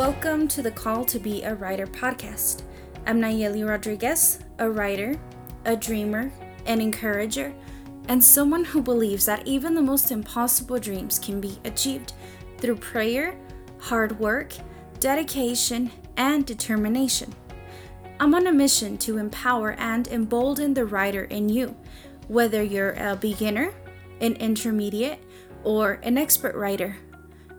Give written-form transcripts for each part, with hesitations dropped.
Welcome to the Call to Be a Writer podcast. I'm Nayeli Rodriguez, a writer, a dreamer, an encourager, and someone who believes that even the most impossible dreams can be achieved through prayer, hard work, dedication, and determination. I'm on a mission to empower and embolden the writer in you, whether you're a beginner, an intermediate, or an expert writer.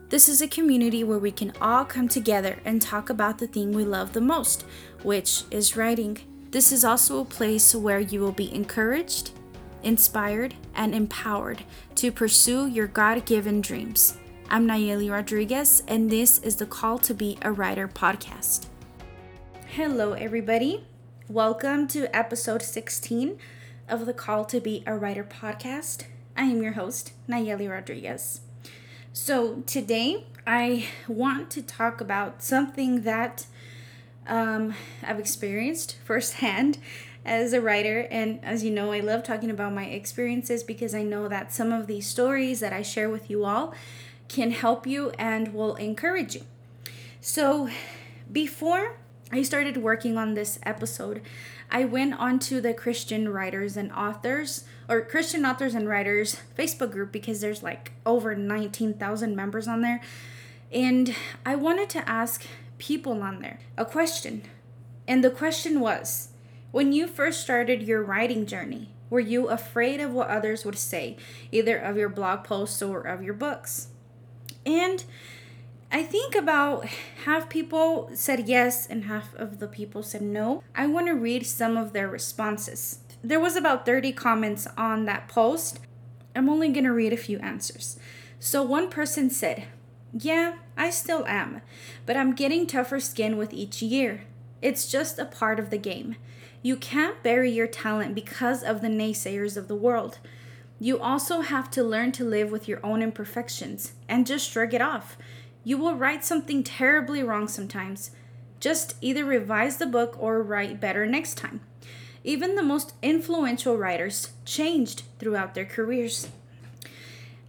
This is a community where we can all come together and talk about the thing we love the most, which is writing. This is also a place where you will be encouraged, inspired, and empowered to pursue your God-given dreams. I'm Nayeli Rodriguez, and this is the Call to Be a Writer podcast. Hello, everybody. Welcome to episode 16 of the Call to Be a Writer podcast. I am your host, Nayeli Rodriguez. So today I want to talk about something that I've experienced firsthand as a writer. And as you know, I love talking about my experiences because I know that some of these stories that I share with you all can help you and will encourage you. So before I started working on this episode, I went onto the Christian Writers and Authors, or Christian Authors and Writers Facebook group, because there's like over 19,000 members on there. And I wanted to ask people on there a question. And the question was, when you first started your writing journey, were you afraid of what others would say, either of your blog posts or of your books? And I think about half people said yes and half of the people said no. I want to read some of their responses. There was about 30 comments on that post. I'm only going to read a few answers. So one person said, "Yeah, I still am, but I'm getting tougher skin with each year. It's just a part of the game. You can't bury your talent because of the naysayers of the world. You also have to learn to live with your own imperfections and just shrug it off. You will write something terribly wrong sometimes. Just either revise the book or write better next time." Even the most influential writers changed throughout their careers.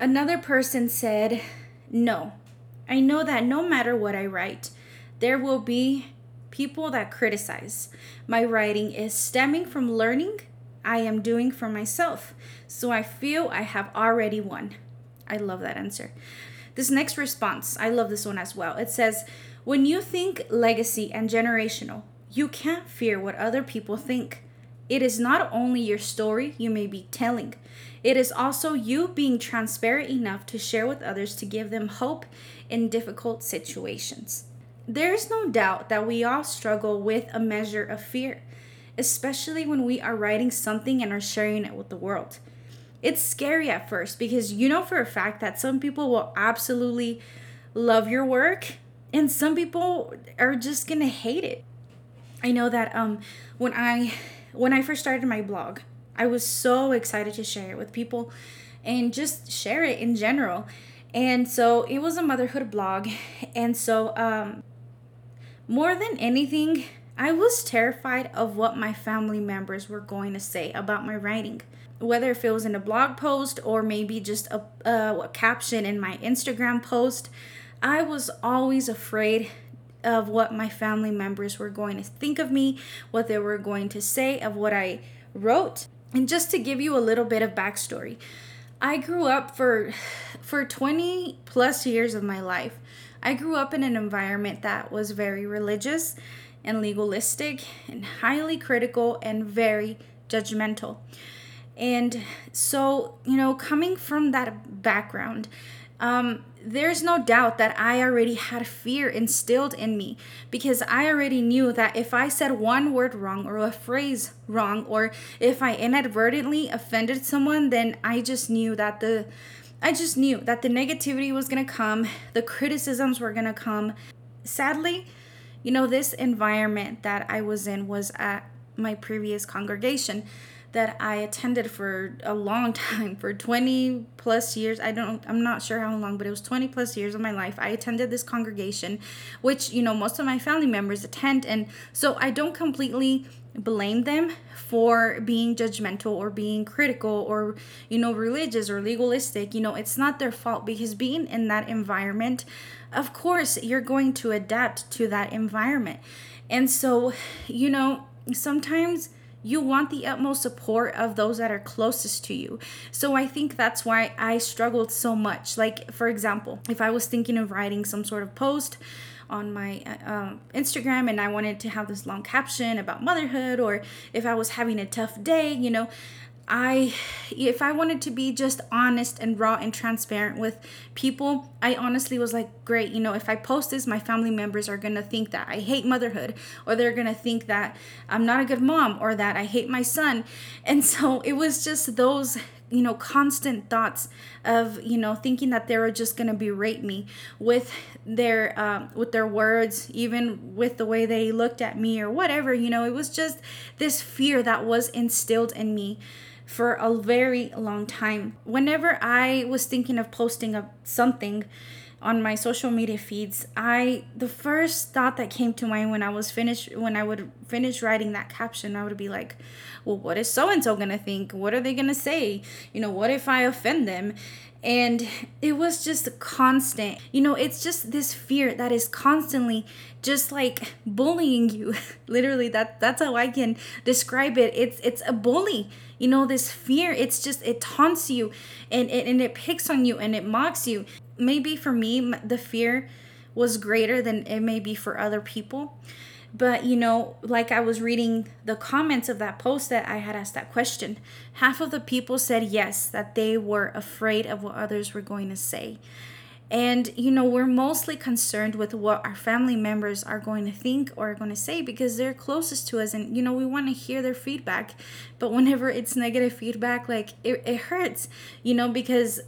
Another person said, "No, I know that no matter what I write, there will be people that criticize. My writing is stemming from learning I am doing for myself, so I feel I have already won." I love that answer. This next response, I love this one as well. It says, "When you think legacy and generational, you can't fear what other people think. It is not only your story you may be telling. It is also you being transparent enough to share with others to give them hope in difficult situations." There's no doubt that we all struggle with a measure of fear, especially when we are writing something and are sharing it with the world. It's scary at first because you know for a fact that some people will absolutely love your work and some people are just going to hate it. I know that when I first started my blog, I was so excited to share it with people and just share it in general. And so it was a motherhood blog. And so more than anything, I was terrified of what my family members were going to say about my writing, whether if it was in a blog post or maybe just a caption in my Instagram post. I was always afraid of what my family members were going to think of me, what they were going to say of what I wrote. And just to give you a little bit of backstory, I grew up for 20 plus years of my life. I grew up in an environment that was very religious and legalistic and highly critical and very judgmental. And so, you know, coming from that background, there's no doubt that I already had fear instilled in me because I already knew that if I said one word wrong or a phrase wrong, or if I inadvertently offended someone, then I just knew that the negativity was going to come, the criticisms were going to come. Sadly, you know, this environment that I was in was at my previous congregation that I attended for a long time, for 20 plus years. I'm not sure how long, but it was 20 plus years of my life. I attended this congregation, which, you know, most of my family members attend. And so I don't completely blame them for being judgmental or being critical or, religious or legalistic. It's not their fault, because being in that environment, of course, you're going to adapt to that environment. And so, sometimes you want the utmost support of those that are closest to you. So I think that's why I struggled so much. Like, for example, if I was thinking of writing some sort of post on my Instagram and I wanted to have this long caption about motherhood, or if I was having a tough day, if I wanted to be just honest and raw and transparent with people, I honestly was like, great, if I post this, my family members are going to think that I hate motherhood, or they're going to think that I'm not a good mom, or that I hate my son. And so it was just those constant thoughts of, thinking that they were just going to berate me with their words, even with the way they looked at me or whatever. It was just this fear that was instilled in me for a very long time. Whenever I was thinking of posting something on my social media feeds, the first thought that came to mind when I would finish writing that caption, I would be like, well, what is so-and-so gonna think? What are they gonna say? What if I offend them? And it was just constant, it's just this fear that is constantly just like bullying you. Literally, that's how I can describe it. It's a bully, this fear. It taunts you and it picks on you and it mocks you. Maybe for me, the fear was greater than it may be for other people. But, like I was reading the comments of that post that I had asked that question, half of the people said yes, that they were afraid of what others were going to say. And, we're mostly concerned with what our family members are going to think or are going to say, because they're closest to us. And, we want to hear their feedback. But whenever it's negative feedback, like it hurts, because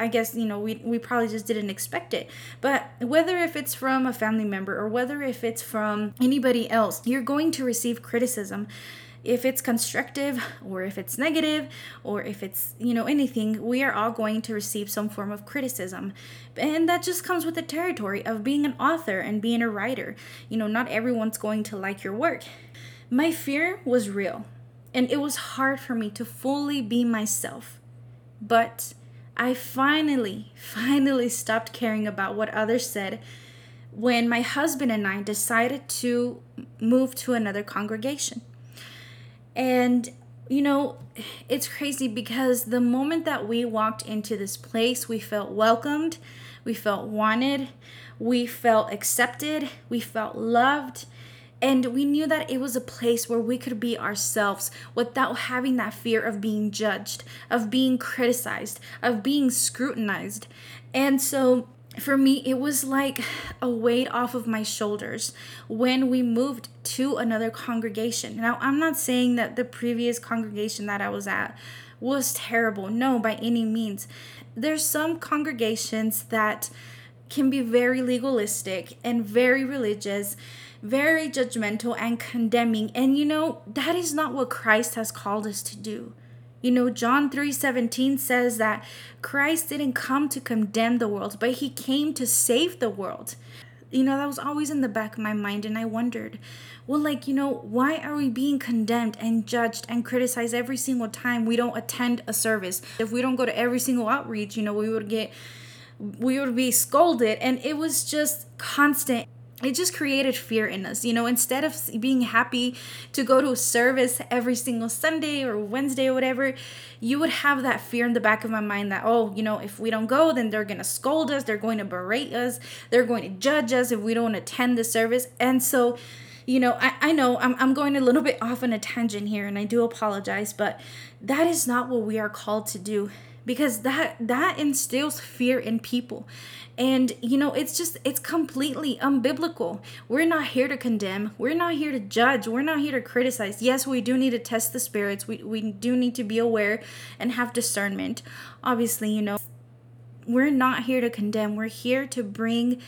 I guess, we probably just didn't expect it. But whether if it's from a family member or whether if it's from anybody else, you're going to receive criticism. If it's constructive or if it's negative or if it's, anything, we are all going to receive some form of criticism. And that just comes with the territory of being an author and being a writer. Not everyone's going to like your work. My fear was real, and it was hard for me to fully be myself. But I finally stopped caring about what others said when my husband and I decided to move to another congregation. And, it's crazy, because the moment that we walked into this place, we felt welcomed, we felt wanted, we felt accepted, we felt loved. And we knew that it was a place where we could be ourselves without having that fear of being judged, of being criticized, of being scrutinized. And so for me, it was like a weight off of my shoulders when we moved to another congregation. Now, I'm not saying that the previous congregation that I was at was terrible. No, by any means. There's some congregations that can be very legalistic and very religious, very judgmental and condemning. And that is not what Christ has called us to do. John 3:17 says that Christ didn't come to condemn the world, but he came to save the world. That was always in the back of my mind. And I wondered, well, why are we being condemned and judged and criticized every single time we don't attend a service? If we don't go to every single outreach, we would be scolded. And it was just constant. It just created fear in us. Instead of being happy to go to a service every single Sunday or Wednesday or whatever, you would have that fear in the back of my mind that, oh, if we don't go, then they're going to scold us. They're going to berate us. They're going to judge us if we don't attend the service. And so, I know I'm going a little bit off on a tangent here, and I do apologize, but that is not what we are called to do. Because that instills fear in people. And, it's completely unbiblical. We're not here to condemn. We're not here to judge. We're not here to criticize. Yes, we do need to test the spirits. We do need to be aware and have discernment. Obviously, we're not here to condemn. We're here to bring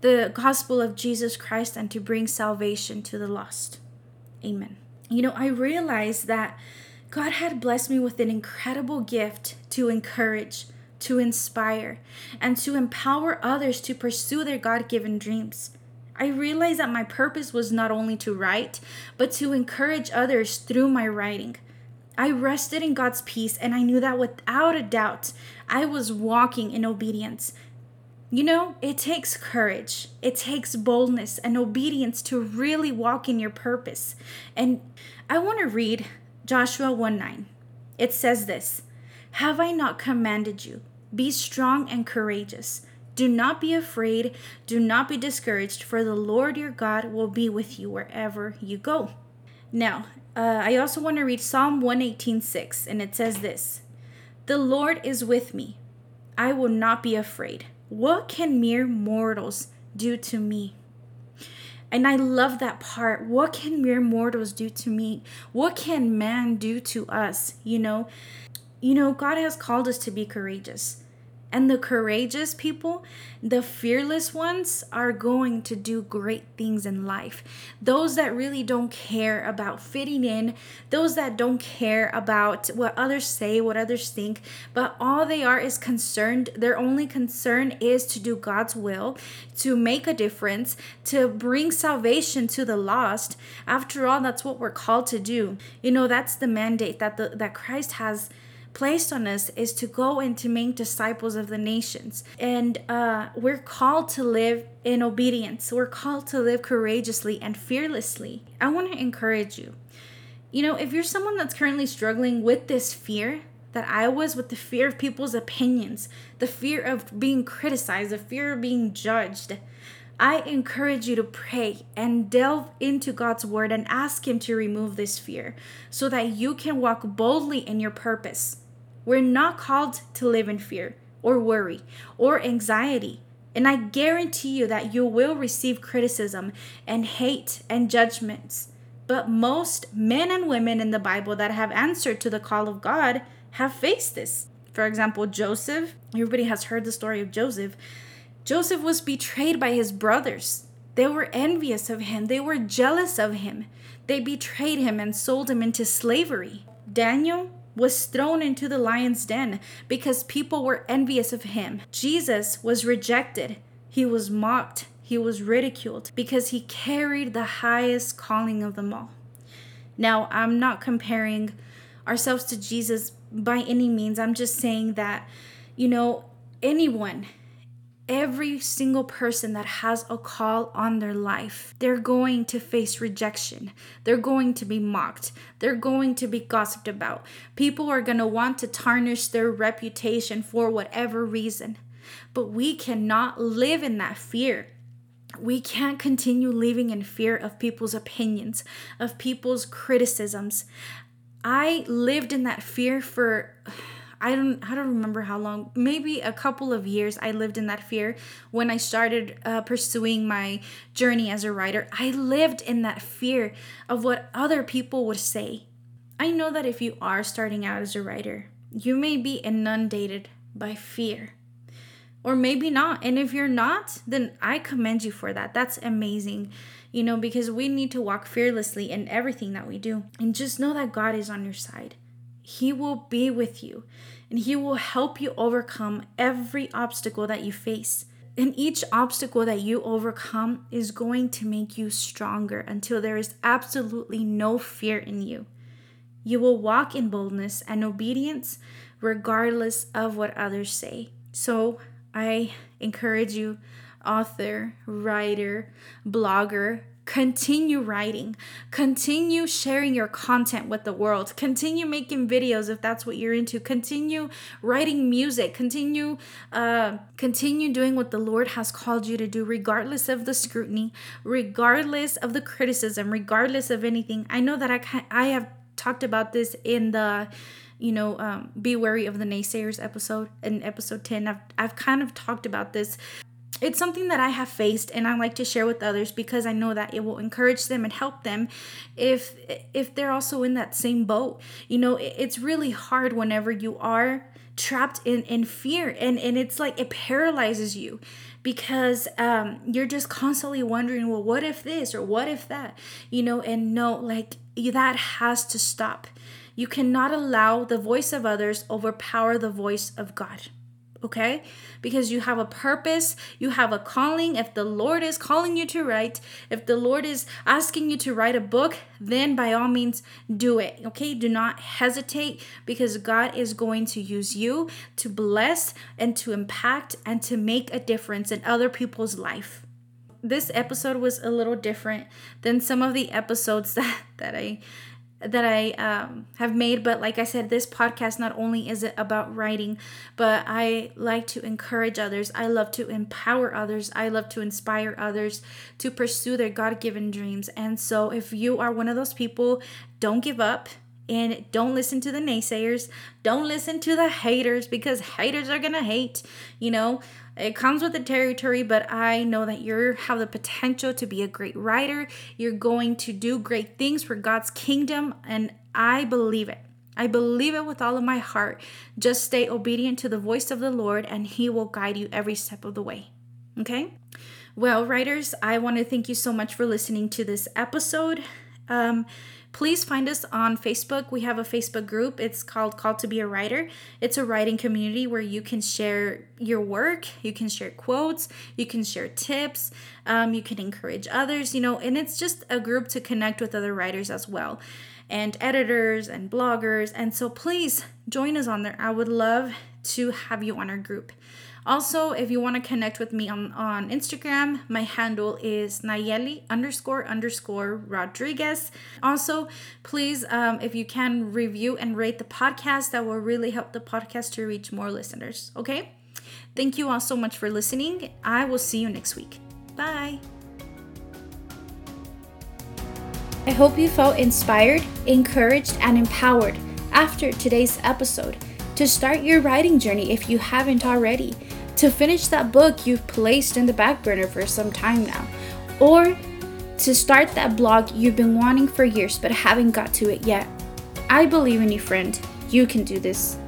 the gospel of Jesus Christ and to bring salvation to the lost. Amen. I realized that God had blessed me with an incredible gift to encourage, to inspire, and to empower others to pursue their God-given dreams. I realized that my purpose was not only to write, but to encourage others through my writing. I rested in God's peace, and I knew that without a doubt, I was walking in obedience. You know, it takes courage. It takes boldness and obedience to really walk in your purpose. And I want to read Joshua 1:9. It says this, "Have I not commanded you? Be strong and courageous. Do not be afraid. Do not be discouraged, for the Lord your God will be with you wherever you go." Now, I also want to read Psalm 118:6, and it says this, "The Lord is with me. I will not be afraid. What can mere mortals do to me?" And I love that part. What can mere mortals do to me? What can man do to us? You know, God has called us to be courageous. And the courageous people, the fearless ones, are going to do great things in life. Those that really don't care about fitting in, those that don't care about what others say, what others think, but all they are is concerned. Their only concern is to do God's will, to make a difference, to bring salvation to the lost. After all, that's what we're called to do. You know, that's the mandate that Christ has placed on us, is to go and to make disciples of the nations. And we're called to live in obedience. We're called to live courageously and fearlessly. I want to encourage you. You know, if you're someone that's currently struggling with this fear that I was, with the fear of people's opinions, the fear of being criticized, the fear of being judged, I encourage you to pray and delve into God's word and ask Him to remove this fear so that you can walk boldly in your purpose. We're not called to live in fear or worry or anxiety. And I guarantee you that you will receive criticism and hate and judgments. But most men and women in the Bible that have answered to the call of God have faced this. For example, Joseph. Everybody has heard the story of Joseph. Joseph was betrayed by his brothers. They were envious of him. They were jealous of him. They betrayed him and sold him into slavery. Daniel was thrown into the lion's den because people were envious of him. Jesus was rejected. He was mocked. He was ridiculed because he carried the highest calling of them all. Now, I'm not comparing ourselves to Jesus by any means. I'm just saying that, you know, anyone, every single person that has a call on their life, they're going to face rejection. They're going to be mocked. They're going to be gossiped about. People are going to want to tarnish their reputation for whatever reason. But we cannot live in that fear. We can't continue living in fear of people's opinions, of people's criticisms. I lived in that fear for... I don't remember how long, maybe a couple of years I lived in that fear when I started pursuing my journey as a writer. I lived in that fear of what other people would say. I know that if you are starting out as a writer, you may be inundated by fear, or maybe not. And if you're not, then I commend you for that. That's amazing, you know, because we need to walk fearlessly in everything that we do. And just know that God is on your side. He will be with you, and He will help you overcome every obstacle that you face. And each obstacle that you overcome is going to make you stronger until there is absolutely no fear in you. You will walk in boldness and obedience regardless of what others say. So I encourage you, author, writer, blogger, continue writing, continue sharing your content with the world, continue making videos if that's what you're into, continue writing music, continue doing what the Lord has called you to do, regardless of the scrutiny, regardless of the criticism, regardless of anything. I know that I have talked about this in the, Be Wary of the Naysayers episode, in episode 10. I've kind of talked about this. It's something that I have faced, and I like to share with others because I know that it will encourage them and help them if they're also in that same boat. You know, it's really hard whenever you are trapped in fear, and it's like it paralyzes you because you're just constantly wondering, well, what if this or what if that? You know, and no, like that has to stop. You cannot allow the voice of others overpower the voice of God. Okay? Because you have a purpose, you have a calling. If the Lord is calling you to write, if the Lord is asking you to write a book, then by all means do it. Okay? Do not hesitate, because God is going to use you to bless and to impact and to make a difference in other people's life. This episode was a little different than some of the episodes that I have made. But like I said, this podcast, not only is it about writing, but I like to encourage others. I love to empower others. I love to inspire others to pursue their God-given dreams. And so if you are one of those people, don't give up. And don't listen to the naysayers. Don't listen to the haters, because haters are going to hate. You know, it comes with the territory, but I know that you have the potential to be a great writer. You're going to do great things for God's kingdom, and I believe it. I believe it with all of my heart. Just stay obedient to the voice of the Lord, and He will guide you every step of the way. Okay? Well, writers, I want to thank you so much for listening to this episode. Please find us on Facebook. We have a Facebook group. It's called Call to Be a Writer. It's a writing community where you can share your work, you can share quotes, you can share tips, you can encourage others, you know, and it's just a group to connect with other writers as well, and editors and bloggers. And so please join us on there. I would love to have you on our group. Also, if you want to connect with me on Instagram, my handle is Nayeli__Rodriguez. Also, please, if you can, review and rate the podcast. That will really help the podcast to reach more listeners, okay? Thank you all so much for listening. I will see you next week. Bye. I hope you felt inspired, encouraged, and empowered after today's episode to start your writing journey if you haven't already, to finish that book you've placed in the back burner for some time now, or to start that blog you've been wanting for years but haven't got to it yet. I believe in you, friend. You can do this.